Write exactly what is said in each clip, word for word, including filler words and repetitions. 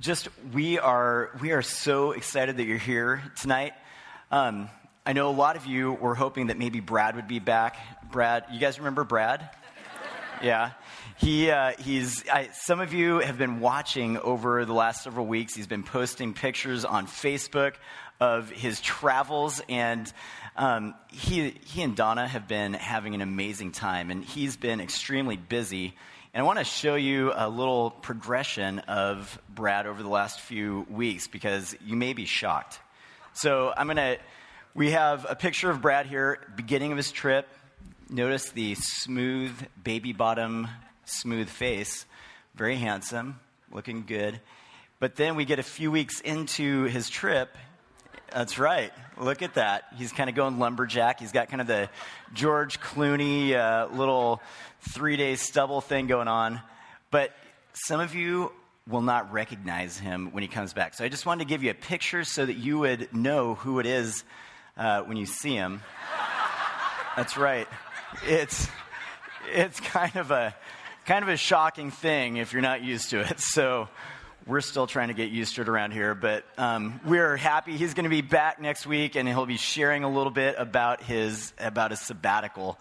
just we are we are so excited that you're here tonight. Um, I know a lot of you were hoping that maybe Brad would be back. Brad, you guys remember Brad? Yeah, he uh, he's. I, some of you have been watching over the last several weeks. He's been posting pictures on Facebook of his travels, and um, he he and Donna have been having an amazing time, and he's been extremely busy. And I want to show you a little progression of Brad over the last few weeks, because you may be shocked. So I'm gonna. We have a picture of Brad here, beginning of his trip. Notice the smooth baby bottom, smooth face, very handsome, looking good. But then we get a few weeks into his trip. That's right. Look at that. He's kind of going lumberjack. He's got kind of the George Clooney uh, little three-day stubble thing going on. But some of you will not recognize him when he comes back. So I just wanted to give you a picture so that you would know who it is uh, when you see him. That's right. It's it's kind of a kind of a shocking thing if you're not used to it. So. We're still trying to get used to it around here, but um, we're happy he's going to be back next week, and he'll be sharing a little bit about his about his sabbatical.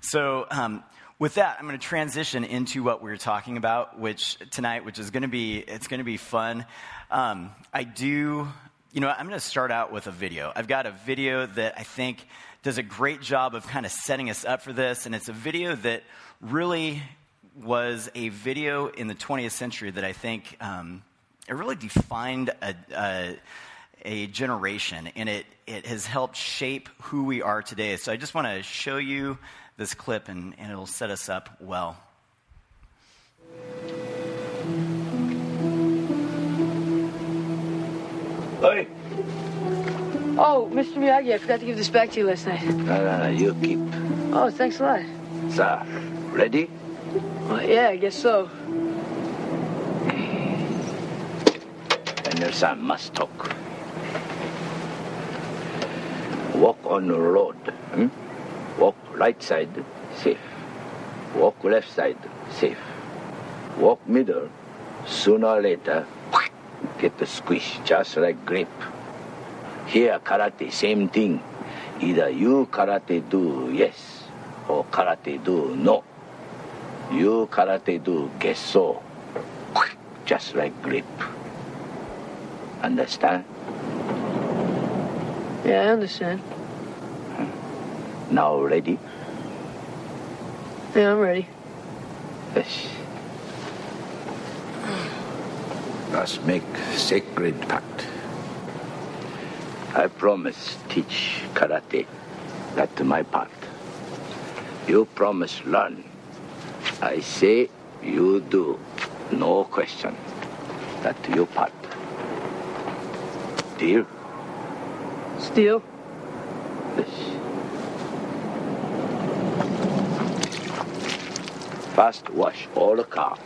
So um, with that, I'm going to transition into what we were talking about, which tonight, which is going to be it's going to be fun. Um, I do, you know, I'm going to start out with a video. I've got a video that I think does a great job of kind of setting us up for this, and it's a video that really was a video in the twentieth century that I think. Um, It really defined a, a, a generation, and it, it has helped shape who we are today. So I just want to show you this clip, and, and it'll set us up well. Hey. Oh, Mister Miyagi, I forgot to give this back to you last night. No, no, no, you keep. Oh, thanks a lot. So, ready? Well, yeah, I guess so. Your son must talk. Walk on the road. Hmm? Walk right side, safe. Walk left side, safe. Walk middle. Sooner or later, get the squish, just like grape. Here, karate, same thing. Either you karate do yes, or karate do no. You karate do guess so, just like grape. Understand? Yeah, I understand. Now ready? Yeah, I'm ready. Yes. Let's make sacred pact. I promise teach karate. That's my part. You promise learn. I say you do. No question. That's your part. Deal. Steal. Yes. First wash all the car,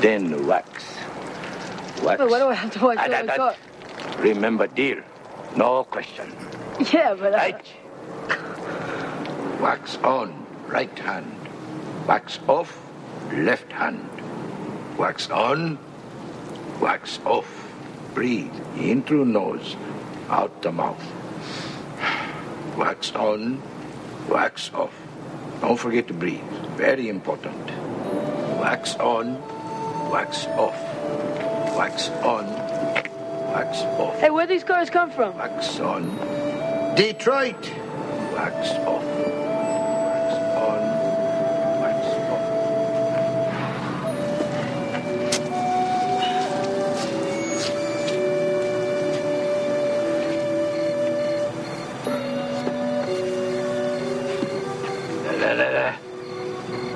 then wax. Wax. But why do I have to wash all the car? Remember, deal. No question. Yeah, but I... Right. Wax on, right hand. Wax off, left hand. Wax on, wax off. Breathe in through nose, out the mouth. Wax on, wax off. Don't forget to breathe. Very important. Wax on, wax off. Wax on, wax off. Hey, where these cars come from? Wax on. Detroit. Wax off.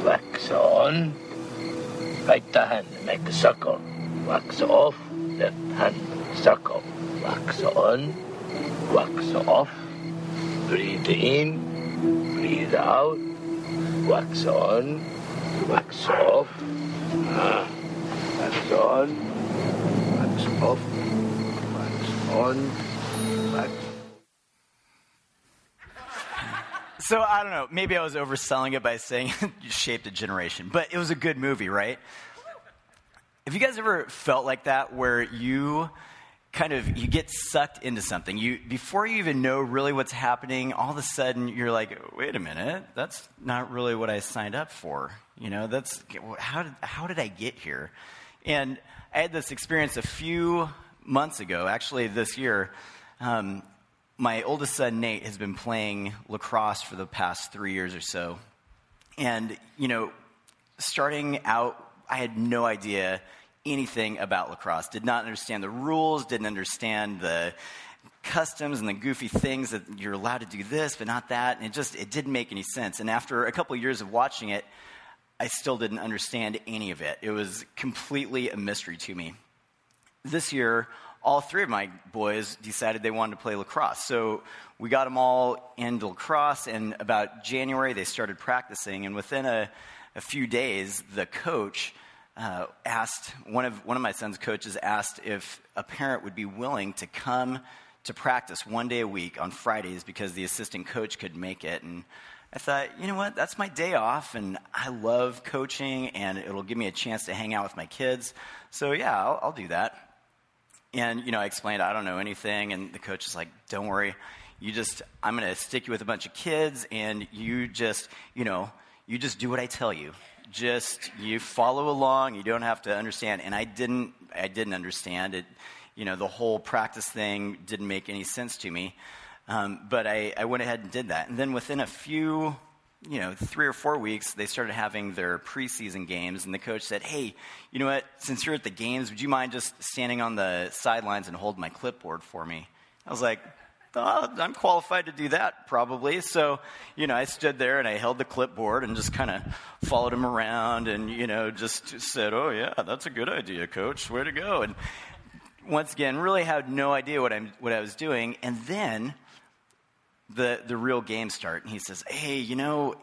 Wax on, wax off. Right hand, make a circle. Wax off, left hand, circle. Wax on, wax off. Breathe in, breathe out. Wax on, wax off. Uh, wax on, wax off. Wax on, wax off. So I don't know, maybe I was overselling it by saying you shaped a generation, but it was a good movie, right? Have you guys ever felt like that, where you kind of, you get sucked into something? You, before you even know really what's happening, all of a sudden you're like, wait a minute, that's not really what I signed up for. You know, that's, how did, how did I get here? And I had this experience a few months ago, actually this year. Um, my oldest son, Nate, has been playing lacrosse for the past three years or so. And, you know, starting out, I had no idea anything about lacrosse. Did not understand the rules, didn't understand the customs and the goofy things that you're allowed to do this, but not that. And it just, it didn't make any sense. And after a couple of years of watching it, I still didn't understand any of it. It was completely a mystery to me. This year, all three of my boys decided they wanted to play lacrosse. So we got them all into lacrosse, and about January, they started practicing. And within a, a few days, the coach uh, asked, one of one of my son's coaches asked if a parent would be willing to come to practice one day a week on Fridays because the assistant coach could make it. And I thought, you know what, that's my day off, and I love coaching, and it'll give me a chance to hang out with my kids. So yeah, I'll, I'll do that. And, you know, I explained, I don't know anything. And the coach is like, don't worry. You just, I'm going to stick you with a bunch of kids. And you just, you know, you just do what I tell you. Just, you follow along. You don't have to understand. And I didn't, I didn't understand it. You know, the whole practice thing didn't make any sense to me. Um, but I, I went ahead and did that. And then within a few, you know, three or four weeks, they started having their preseason games, and the coach said, hey, you know what, since you're at the games, would you mind just standing on the sidelines and holding my clipboard for me? I was like, oh, I'm qualified to do that, probably. So, you know, I stood there, and I held the clipboard and just kind of followed him around and, you know, just said, oh, yeah, that's a good idea, coach. Way to go. And once again, really had no idea what, I'm, what I was doing. And then the the real game start, and he says, hey, you know,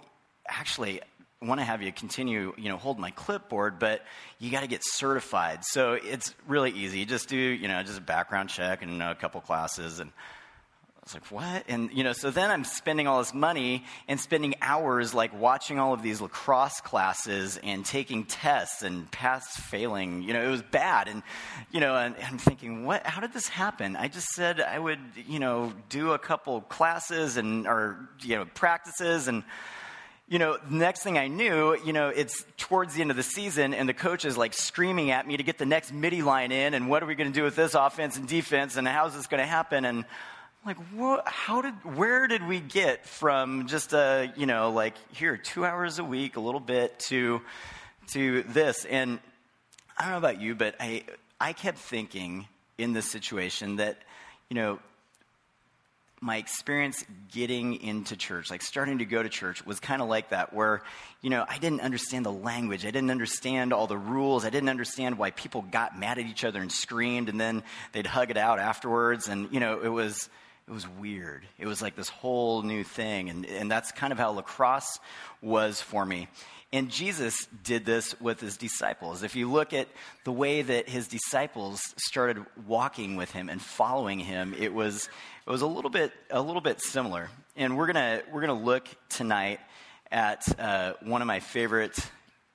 actually, I want to have you continue, you know, hold my clipboard, but you got to get certified. So it's really easy. You just do, you know, just a background check and a couple classes. And I was like, what? And, you know, so then I'm spending all this money and spending hours, like, watching all of these lacrosse classes and taking tests and pass, failing. You know, it was bad. And, you know, and, and I'm thinking, what, how did this happen? I just said I would, you know, do a couple classes and, or, you know, practices. And, you know, next thing I knew, you know, it's towards the end of the season, and the coach is, like, screaming at me to get the next midi line in, and what are we going to do with this offense and defense, and how is this going to happen? And like, what, how did, where did we get from just, uh, you know, like, here, two hours a week, a little bit, to, to this? And I don't know about you, but I, I kept thinking in this situation that, you know, my experience getting into church, like starting to go to church, was kind of like that, where, you know, I didn't understand the language. I didn't understand all the rules. I didn't understand why people got mad at each other and screamed, and then they'd hug it out afterwards. And, you know, it was, it was weird. It was like this whole new thing. And, and that's kind of how lacrosse was for me. And Jesus did this with his disciples. If you look at the way that his disciples started walking with him and following him, it was it was a little bit a little bit similar. And we're gonna we're gonna look tonight at uh, one of my favorite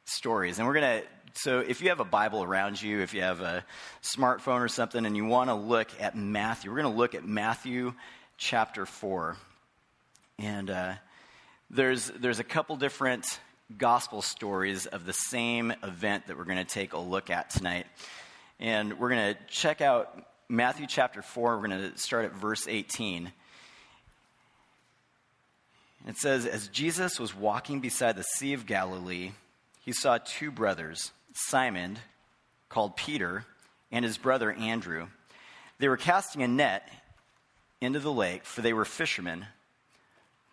stories. And we're gonna so if you have a Bible around you, if you have a smartphone or something, and you want to look at Matthew, we're going to look at Matthew chapter four. And uh, there's there's a couple different gospel stories of the same event that we're going to take a look at tonight. And we're going to check out Matthew chapter four. We're going to start at verse eighteen. It says, as Jesus was walking beside the Sea of Galilee, he saw two brothers, Simon, called Peter, and his brother Andrew. They were casting a net into the lake, for they were fishermen.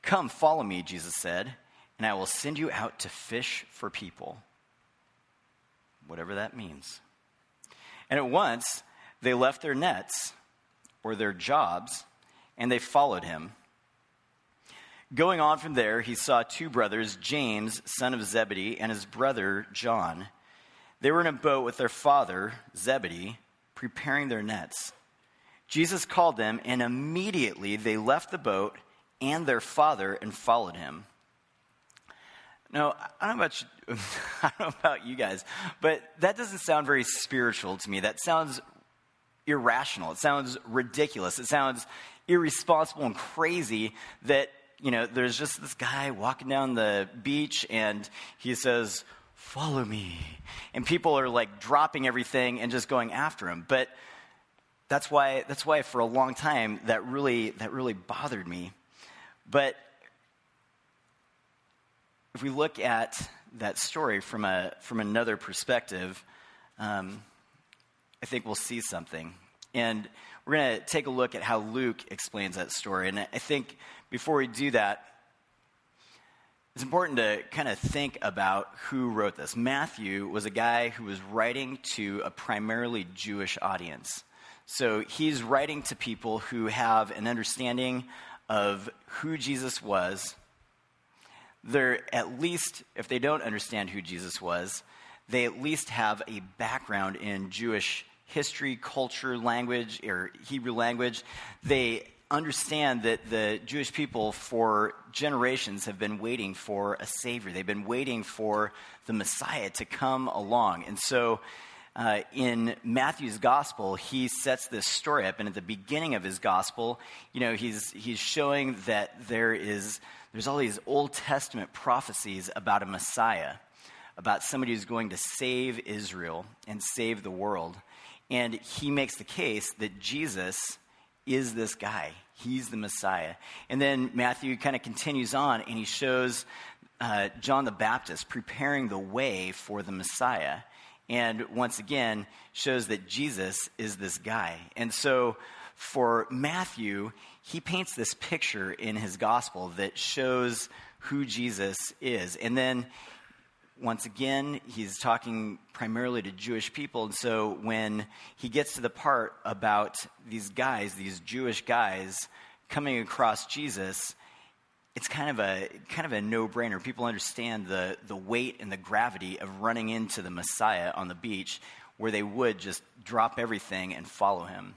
Come, follow me, Jesus said, and I will send you out to fish for people, whatever that means. And at once they left their nets, or their jobs, and they followed him. Going on from there, he saw two brothers, James, son of Zebedee, and his brother John. They were in a boat with their father, Zebedee, preparing their nets. Jesus called them, and immediately they left the boat and their father and followed him. Now, I don't know about you, I don't know about you guys, but that doesn't sound very spiritual to me. That sounds irrational. It sounds ridiculous. It sounds irresponsible and crazy that, you know, there's just this guy walking down the beach and he says, "Follow me." And people are like dropping everything and just going after him. But that's why that's why for a long time that really that really bothered me. But if we look at that story from a from another perspective, um, I think we'll see something. And we're going to take a look at how Luke explains that story. And I think before we do that, it's important to kind of think about who wrote this. Matthew was a guy who was writing to a primarily Jewish audience. So he's writing to people who have an understanding of who Jesus was. They're at least, if they don't understand who Jesus was, they at least have a background in Jewish history, culture, language, or Hebrew language. They understand that the Jewish people for generations have been waiting for a savior. They've been waiting for the Messiah to come along. And so uh, in Matthew's gospel, he sets this story up. And at the beginning of his gospel, you know, he's he's showing that there is... There's all these Old Testament prophecies about a Messiah, about somebody who's going to save Israel and save the world. And he makes the case that Jesus is this guy. He's the Messiah. And then Matthew kind of continues on and he shows uh, John the Baptist preparing the way for the Messiah. And once again, shows that Jesus is this guy. And so for Matthew, he paints this picture in his gospel that shows who Jesus is. And then, once again, he's talking primarily to Jewish people. And so when he gets to the part about these guys, these Jewish guys coming across Jesus, it's kind of a kind of a no-brainer. People understand the, the weight and the gravity of running into the Messiah on the beach where they would just drop everything and follow him.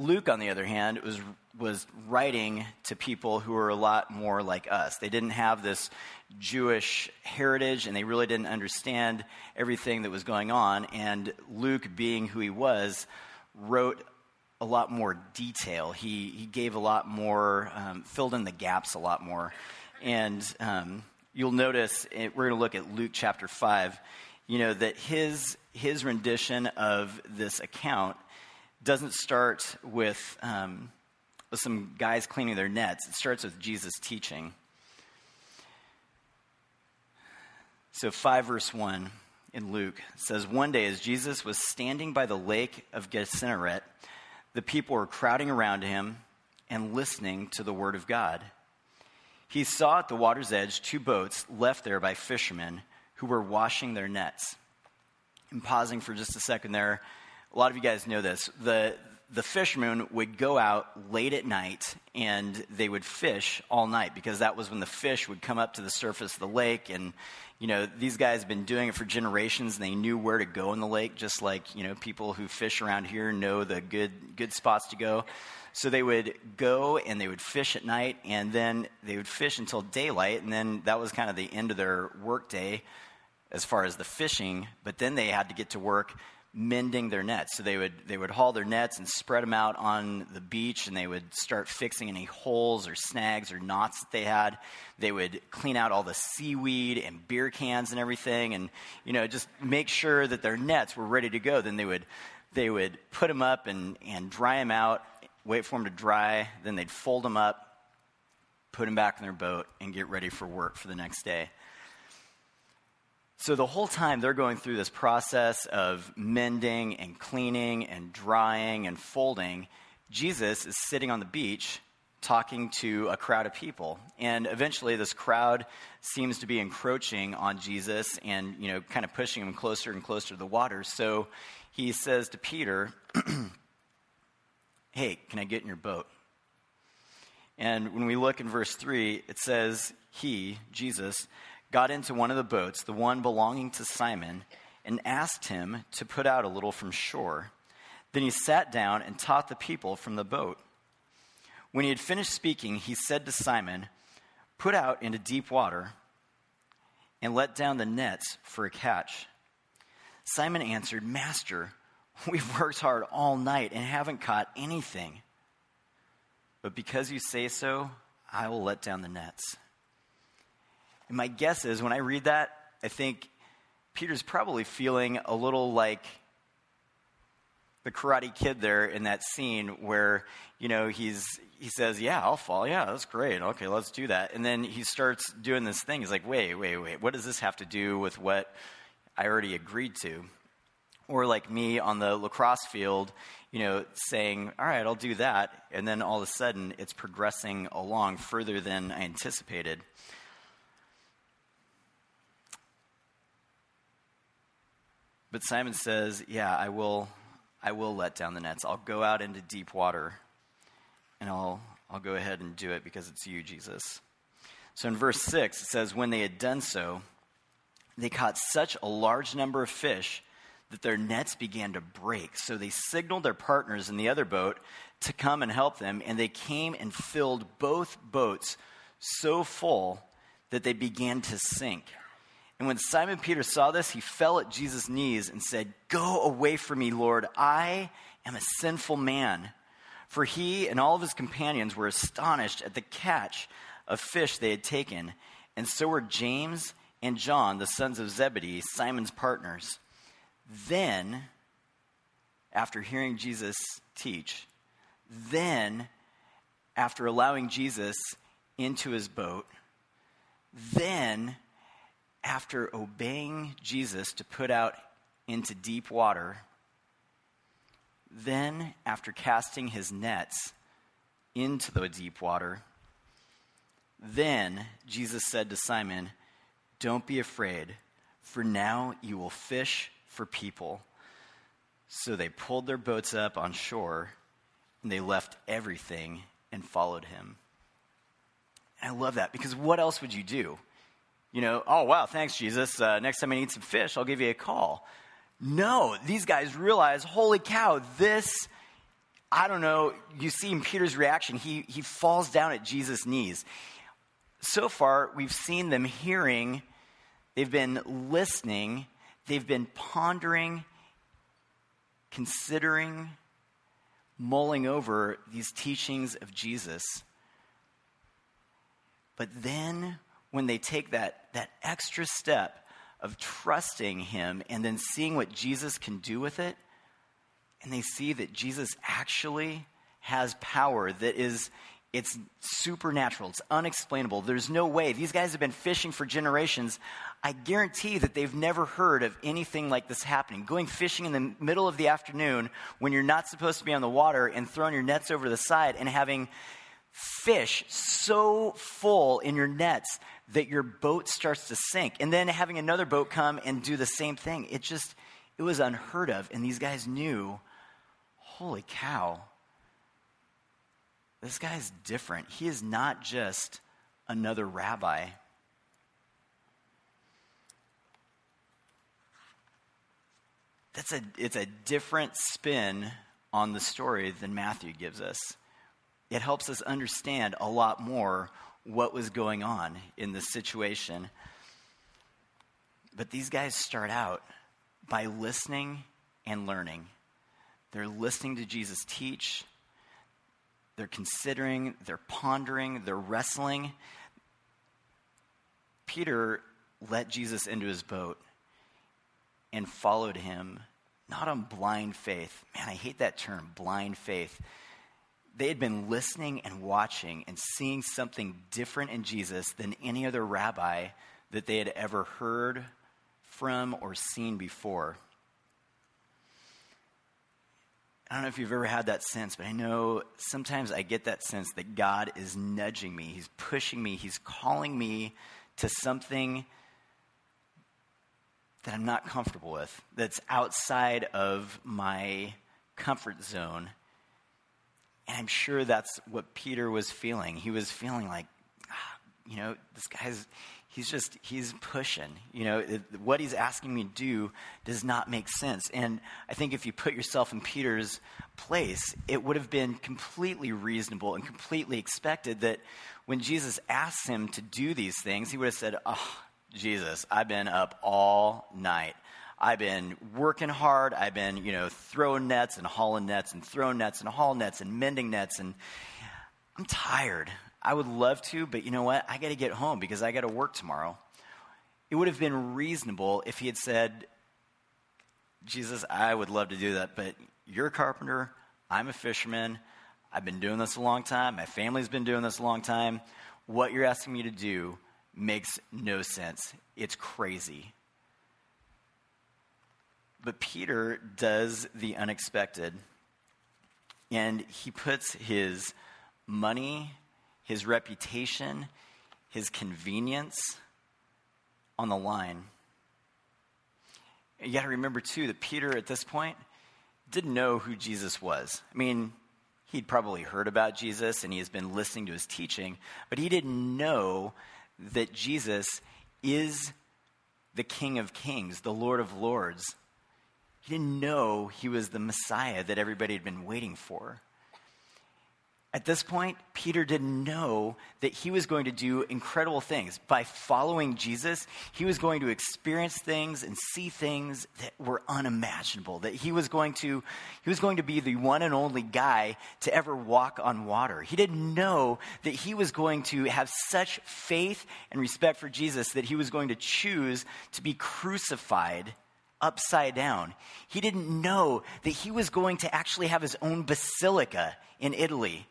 Luke, on the other hand, was was writing to people who were a lot more like us. They didn't have this Jewish heritage, and they really didn't understand everything that was going on. And Luke, being who he was, wrote a lot more detail. He he gave a lot more, um, filled in the gaps a lot more. And um, you'll notice, it, we're going to look at Luke chapter five, you know, that his his rendition of this account doesn't start with, um, with some guys cleaning their nets. It starts with Jesus teaching. So five verse one in Luke says, "One day as Jesus was standing by the lake of Gennesaret, the people were crowding around him and listening to the word of God. He saw at the water's edge two boats left there by fishermen who were washing their nets." And pausing for just a second there, a lot of you guys know this. The the fishermen would go out late at night and they would fish all night because that was when the fish would come up to the surface of the lake. And, you know, these guys have been doing it for generations and they knew where to go in the lake, just like, you know, people who fish around here know the good good spots to go. So they would go and they would fish at night, and then they would fish until daylight, and then that was kind of the end of their work day as far as the fishing. But then they had to get to work mending their nets. So they would they would haul their nets and spread them out on the beach, and they would start fixing any holes or snags or knots that they had. They would clean out all the seaweed and beer cans and everything, and, you know, just make sure that their nets were ready to go. Then they would they would put them up and, and dry them out, wait for them to dry, then they'd fold them up, put them back in their boat, and get ready for work for the next day. So the whole time they're going through this process of mending and cleaning and drying and folding, Jesus is sitting on the beach talking to a crowd of people. And eventually this crowd seems to be encroaching on Jesus and, you know, kind of pushing him closer and closer to the water. So he says to Peter, "Hey, can I get in your boat?" And when we look in verse three, it says, he, Jesus, got into one of the boats, the one belonging to Simon, and asked him to put out a little from shore. Then he sat down and taught the people from the boat. When he had finished speaking, he said to Simon, "Put out into deep water and let down the nets for a catch. Simon answered, Master, we've worked hard all night and haven't caught anything. But because you say so, I will let down the nets. And my guess is when I read that, I think Peter's probably feeling a little like the Karate Kid there in that scene where, you know, he's he says, yeah, I'll fall. Yeah, that's great. Okay, let's do that. And then he starts doing this thing. He's like, wait, wait, wait. What does this have to do with what I already agreed to? Or like me on the lacrosse field, you know, saying, all right, I'll do that. And then all of a sudden it's progressing along further than I anticipated. But Simon says, yeah, I will I will let down the nets. I'll go out into deep water, and I'll I'll go ahead and do it because it's you, Jesus. So in verse six, it says, when they had done so, they caught such a large number of fish that their nets began to break. So they signaled their partners in the other boat to come and help them, and they came and filled both boats so full that they began to sink. And when Simon Peter saw this, he fell at Jesus' knees and said, go away from me, Lord, I am a sinful man. For he and all of his companions were astonished at the catch of fish they had taken, and so were James and John, the sons of Zebedee, Simon's partners. Then, after hearing Jesus teach, then, after allowing Jesus into his boat, then, after obeying Jesus to put out into deep water, then after casting his nets into the deep water, then Jesus said to Simon, don't be afraid, for now you will fish for people. So they pulled their boats up on shore, and they left everything and followed him. And I love that, because what else would you do? You know, oh, wow, thanks, Jesus. Uh, next time I need some fish, I'll give you a call. No, these guys realize, holy cow, this, I don't know, you see in Peter's reaction, he, he falls down at Jesus' knees. So far, we've seen them hearing, they've been listening, they've been pondering, considering, mulling over these teachings of Jesus. But then, when they take that, that extra step of trusting him and then seeing what Jesus can do with it, and they see that Jesus actually has power that is, it's supernatural, it's unexplainable. There's no way. These guys have been fishing for generations. I guarantee that they've never heard of anything like this happening. Going fishing in the middle of the afternoon when you're not supposed to be on the water and throwing your nets over the side and having fish so full in your nets that your boat starts to sink, and then having another boat come and do the same thing. It just, it was unheard of, and these guys knew, holy cow, this guy's different. He is not just another rabbi. That's a, it's a different spin on the story than Matthew gives us. It helps us understand a lot more what was going on in this situation. But these guys start out by listening and learning. They're listening to Jesus teach. They're considering, they're pondering, they're wrestling. Peter let Jesus into his boat and followed him, not on blind faith. Man, I hate that term, blind faith. They had been listening and watching and seeing something different in Jesus than any other rabbi that they had ever heard from or seen before. I don't know if you've ever had that sense, but I know sometimes I get that sense that God is nudging me. He's pushing me. He's calling me to something that I'm not comfortable with, that's outside of my comfort zone. And I'm sure that's what Peter was feeling. He was feeling like, ah, you know, this guy's, he's just, he's pushing. You know, it, what he's asking me to do does not make sense. And I think if you put yourself in Peter's place, it would have been completely reasonable and completely expected that when Jesus asked him to do these things, he would have said, oh, Jesus, I've been up all night. I've been working hard. I've been, you know, throwing nets and hauling nets and throwing nets and hauling nets and mending nets. And I'm tired. I would love to, but you know what? I got to get home because I got to work tomorrow. It would have been reasonable if he had said, Jesus, I would love to do that, but you're a carpenter. I'm a fisherman. I've been doing this a long time. My family's been doing this a long time. What you're asking me to do makes no sense. It's crazy. But Peter does the unexpected, and he puts his money, his reputation, his convenience on the line. You got to remember, too, that Peter at this point didn't know who Jesus was. I mean, he'd probably heard about Jesus, and he has been listening to his teaching, but he didn't know that Jesus is the King of Kings, the Lord of Lords. He didn't know he was the Messiah that everybody had been waiting for. At this point, Peter didn't know that he was going to do incredible things. By following Jesus, he was going to experience things and see things that were unimaginable, that he was going to he was going to be the one and only guy to ever walk on water. He didn't know that he was going to have such faith and respect for Jesus that he was going to choose to be crucified upside down. He didn't know that he was going to actually have his own basilica in Italy.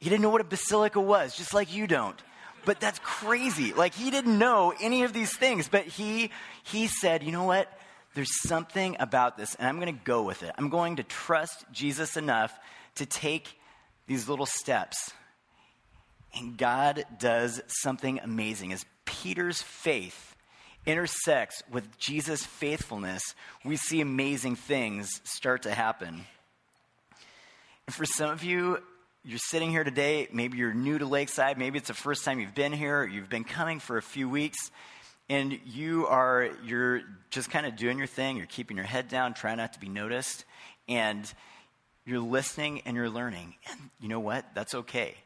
He didn't know what a basilica was, just like you don't. But that's crazy. Like, he didn't know any of these things. But he he said, you know what? There's something about this, and I'm going to go with it. I'm going to trust Jesus enough to take these little steps. And God does something amazing. As Peter's faith intersects with Jesus' faithfulness, we see amazing things start to happen. And for some of you, you're sitting here today, maybe you're new to Lakeside, maybe it's the first time you've been here, or you've been coming for a few weeks, and you are, you're just kind of doing your thing, you're keeping your head down, trying not to be noticed, and you're listening and you're learning. And you know what? That's okay.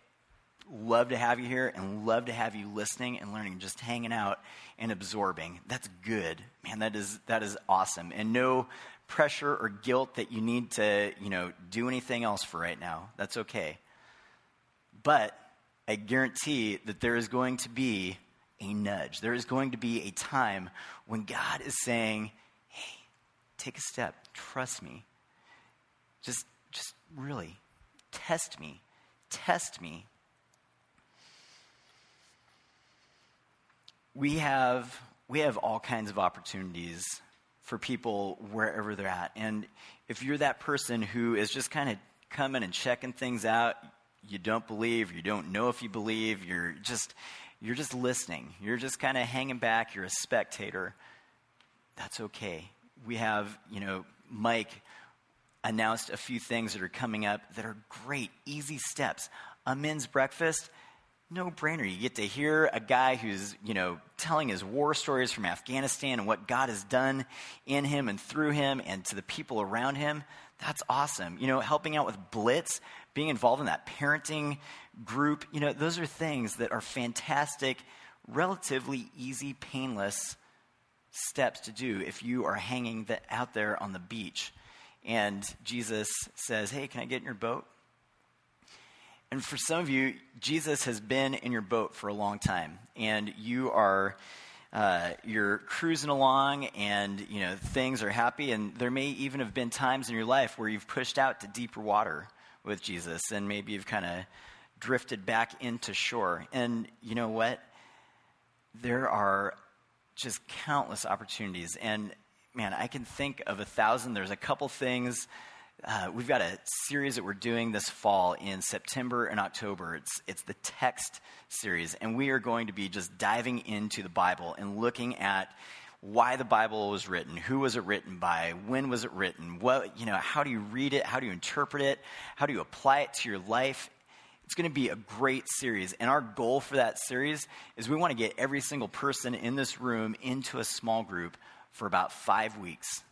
Love to have you here and love to have you listening and learning, just hanging out and absorbing. That's good. Man, that is that is awesome. And no pressure or guilt that you need to, you know, do anything else for right now. That's okay. But I guarantee that there is going to be a nudge. There is going to be a time when God is saying, hey, take a step. Trust me. Just, just really test me. Test me. We have we have all kinds of opportunities for people wherever they're at. And if you're that person who is just kind of coming and checking things out, you don't believe, you don't know if you believe, you're just you're just listening. You're just kind of hanging back, you're a spectator. That's okay. We have, you know, Mike announced a few things that are coming up that are great, easy steps. A men's breakfast, no-brainer. You get to hear a guy who's, you know, telling his war stories from Afghanistan and what God has done in him and through him and to the people around him. That's awesome. You know, helping out with Blitz, being involved in that parenting group, you know, those are things that are fantastic, relatively easy, painless steps to do if you are hanging the, out there on the beach. And Jesus says, hey, can I get in your boat? And for some of you, Jesus has been in your boat for a long time, and you are uh, you're cruising along, and you know things are happy. And there may even have been times in your life where you've pushed out to deeper water with Jesus, and maybe you've kind of drifted back into shore. And you know what? There are just countless opportunities, and man, I can think of a thousand. There's a couple things. Uh, we've got a series that we're doing this fall in September and October. It's it's the text series, and we are going to be just diving into the Bible and looking at why the Bible was written, who was it written by, when was it written, what you know, how do you read it, how do you interpret it, how do you apply it to your life. It's going to be a great series, and our goal for that series is we want to get every single person in this room into a small group for about five weeks.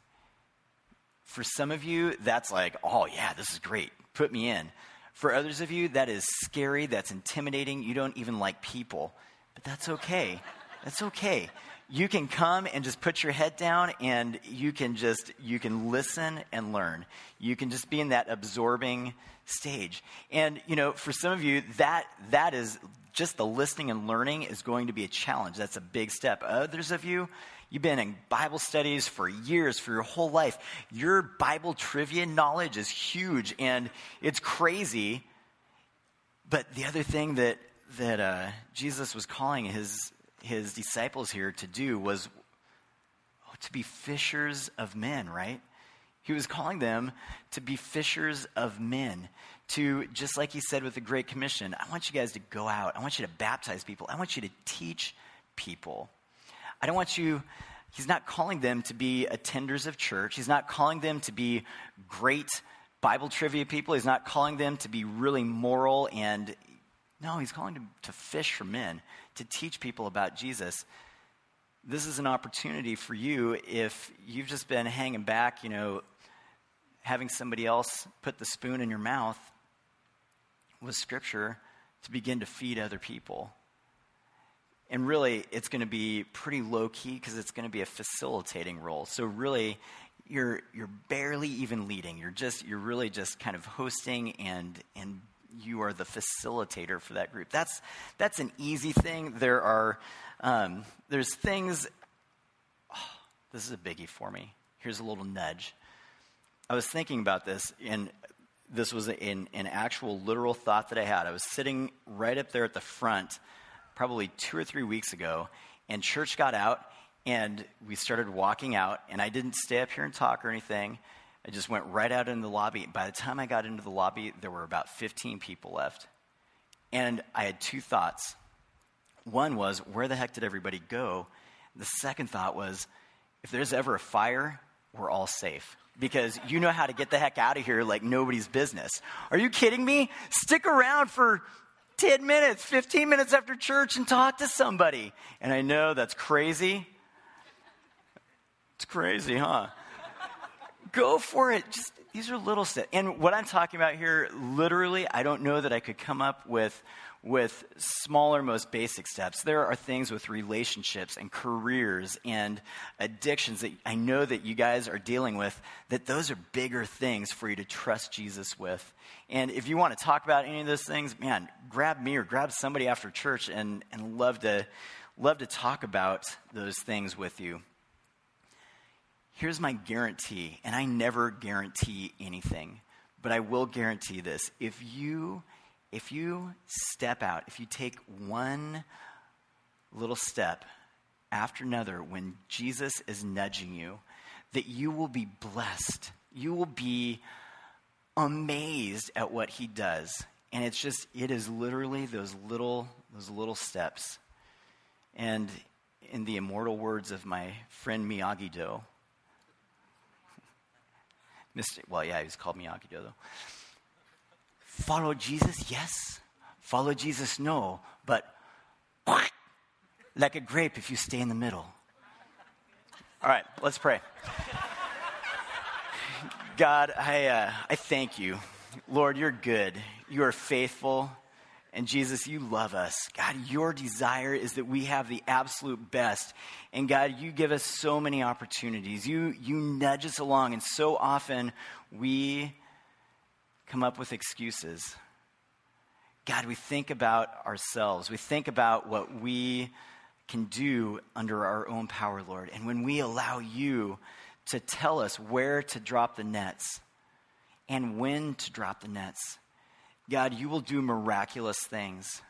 For some of you, that's like, oh yeah, this is great. Put me in. For others of you, that is scary. That's intimidating. You don't even like people. But that's okay. That's okay. You can come and just put your head down, and you can just, you can listen and learn. You can just be in that absorbing stage. And, you know, for some of you, that that is just the listening and learning is going to be a challenge. That's a big step. Others of you, you've been in Bible studies for years, for your whole life. Your Bible trivia knowledge is huge, and it's crazy. But the other thing that that uh, Jesus was calling his his disciples here to do was oh, to be fishers of men, right? He was calling them to be fishers of men, to, just like he said with the Great Commission, I want you guys to go out. I want you to baptize people. I want you to teach people. I don't want you, he's not calling them to be attenders of church. He's not calling them to be great Bible trivia people. He's not calling them to be really moral and, no, he's calling them to fish for men, to teach people about Jesus. This is an opportunity for you if you've just been hanging back, you know, having somebody else put the spoon in your mouth with Scripture to begin to feed other people. And really, it's going to be pretty low-key because it's going to be a facilitating role. So really, you're you're barely even leading. You're just you're really just kind of hosting, and and you are the facilitator for that group. That's that's an easy thing. There are um, there's things. Oh, this is a biggie for me. Here's a little nudge. I was thinking about this, and this was an an actual literal thought that I had. I was sitting right up there at the front, probably two or three weeks ago, and church got out, and we started walking out, and I didn't stay up here and talk or anything. I just went right out in the lobby. By the time I got into the lobby, there were about fifteen people left, and I had two thoughts. One was, where the heck did everybody go? The second thought was, if there's ever a fire, we're all safe, because you know how to get the heck out of here like nobody's business. Are you kidding me? Stick around for ten minutes, fifteen minutes after church and talk to somebody. And I know that's crazy. It's crazy, huh? Go for it. Just, these are little steps. And what I'm talking about here, literally, I don't know that I could come up with with smaller, most basic steps. There are things with relationships and careers and addictions that I know that you guys are dealing with, that those are bigger things for you to trust Jesus with. And if you want to talk about any of those things, man, grab me or grab somebody after church, and, and love to love to talk about those things with you. Here's my guarantee, and I never guarantee anything, but I will guarantee this. If you... If you step out, if you take one little step after another when Jesus is nudging you, that you will be blessed. You will be amazed at what he does. And it's just, it is literally those little, those little steps. And in the immortal words of my friend Miyagi-Do, Mister well, yeah, he's called Miyagi-Do though. Follow Jesus, yes. Follow Jesus, no. But like a grape if you stay in the middle. All right, let's pray. God, I uh, I thank you. Lord, you're good. You are faithful. And Jesus, you love us. God, your desire is that we have the absolute best. And God, you give us so many opportunities. You, you nudge us along. And so often we come up with excuses. God, we think about ourselves. We think about what we can do under our own power, Lord. And when we allow you to tell us where to drop the nets and when to drop the nets, God, you will do miraculous things.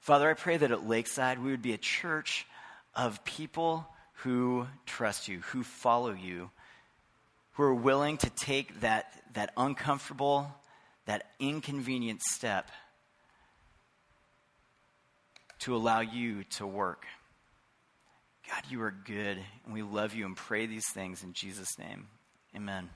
Father, I pray that at Lakeside we would be a church of people who trust you, who follow you, who are willing to take that, that uncomfortable, that inconvenient step to allow you to work. God, you are good, and we love you and pray these things in Jesus' name. Amen.